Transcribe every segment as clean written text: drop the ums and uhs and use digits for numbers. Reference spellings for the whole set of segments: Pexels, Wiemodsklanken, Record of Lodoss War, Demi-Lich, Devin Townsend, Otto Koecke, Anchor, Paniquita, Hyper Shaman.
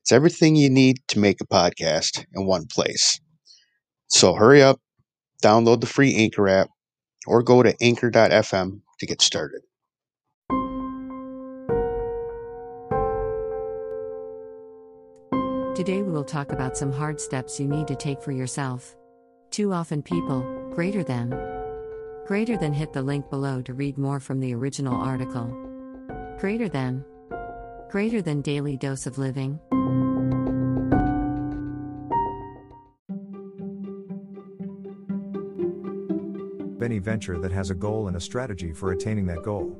It's everything you need to make a podcast in one place. So hurry up, download the free Anchor app, or go to anchor.fm to get started. Today we will talk about some hard steps you need to take for yourself. Too often people, greater than hit the link below to read more from the original article. Greater than daily dose of living. Any venture that has a goal and a strategy for attaining that goal.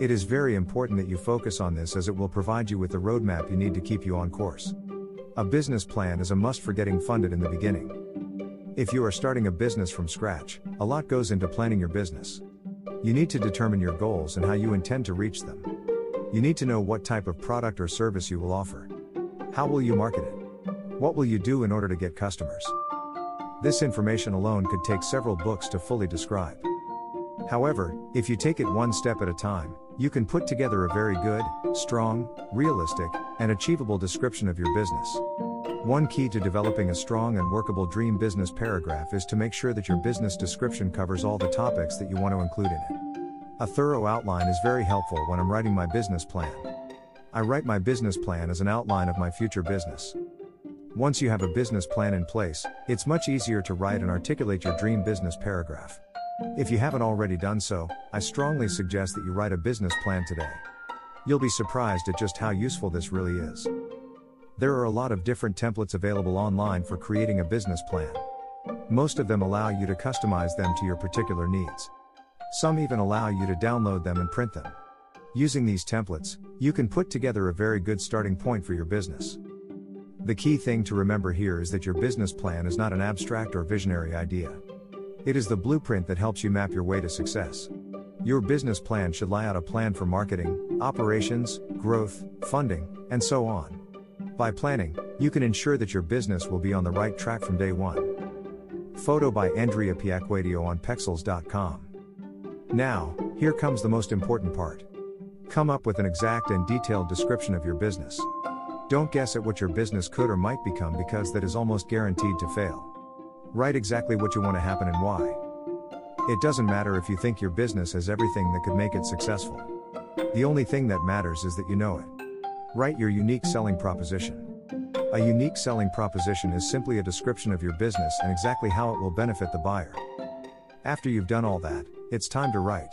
It is very important that you focus on this, as it will provide you with the roadmap you need to keep you on course. A business plan is a must for getting funded in the beginning. If you are starting a business from scratch, a lot goes into planning your business. You need to determine your goals and how you intend to reach them. You need to know what type of product or service you will offer. How will you market it? What will you do in order to get customers? This information alone could take several books to fully describe. However, if you take it one step at a time, you can put together a very good, strong, realistic, and achievable description of your business. One key to developing a strong and workable dream business paragraph is to make sure that your business description covers all the topics that you want to include in it. A thorough outline is very helpful when I'm writing my business plan. I write my business plan as an outline of my future business. Once you have a business plan in place, it's much easier to write and articulate your dream business paragraph. If you haven't already done so, I strongly suggest that you write a business plan today. You'll be surprised at just how useful this really is. There are a lot of different templates available online for creating a business plan. Most of them allow you to customize them to your particular needs. Some even allow you to download them and print them. Using these templates, you can put together a very good starting point for your business. The key thing to remember here is that your business plan is not an abstract or visionary idea. It is the blueprint that helps you map your way to success. Your business plan should lay out a plan for marketing, operations, growth, funding, and so on. By planning, you can ensure that your business will be on the right track from day one. Photo by Andrea Piacquadio on Pexels.com. Now, here comes the most important part. Come up with an exact and detailed description of your business. Don't guess at what your business could or might become, because that is almost guaranteed to fail. Write exactly what you want to happen and why. It doesn't matter if you think your business has everything that could make it successful. The only thing that matters is that you know it. Write your unique selling proposition. A unique selling proposition is simply a description of your business and exactly how it will benefit the buyer. After you've done all that, it's time to write.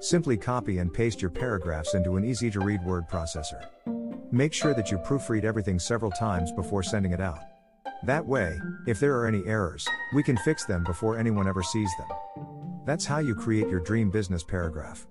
Simply copy and paste your paragraphs into an easy-to-read word processor. Make sure that you proofread everything several times before sending it out. That way, if there are any errors, we can fix them before anyone ever sees them. That's how you create your dream business paragraph.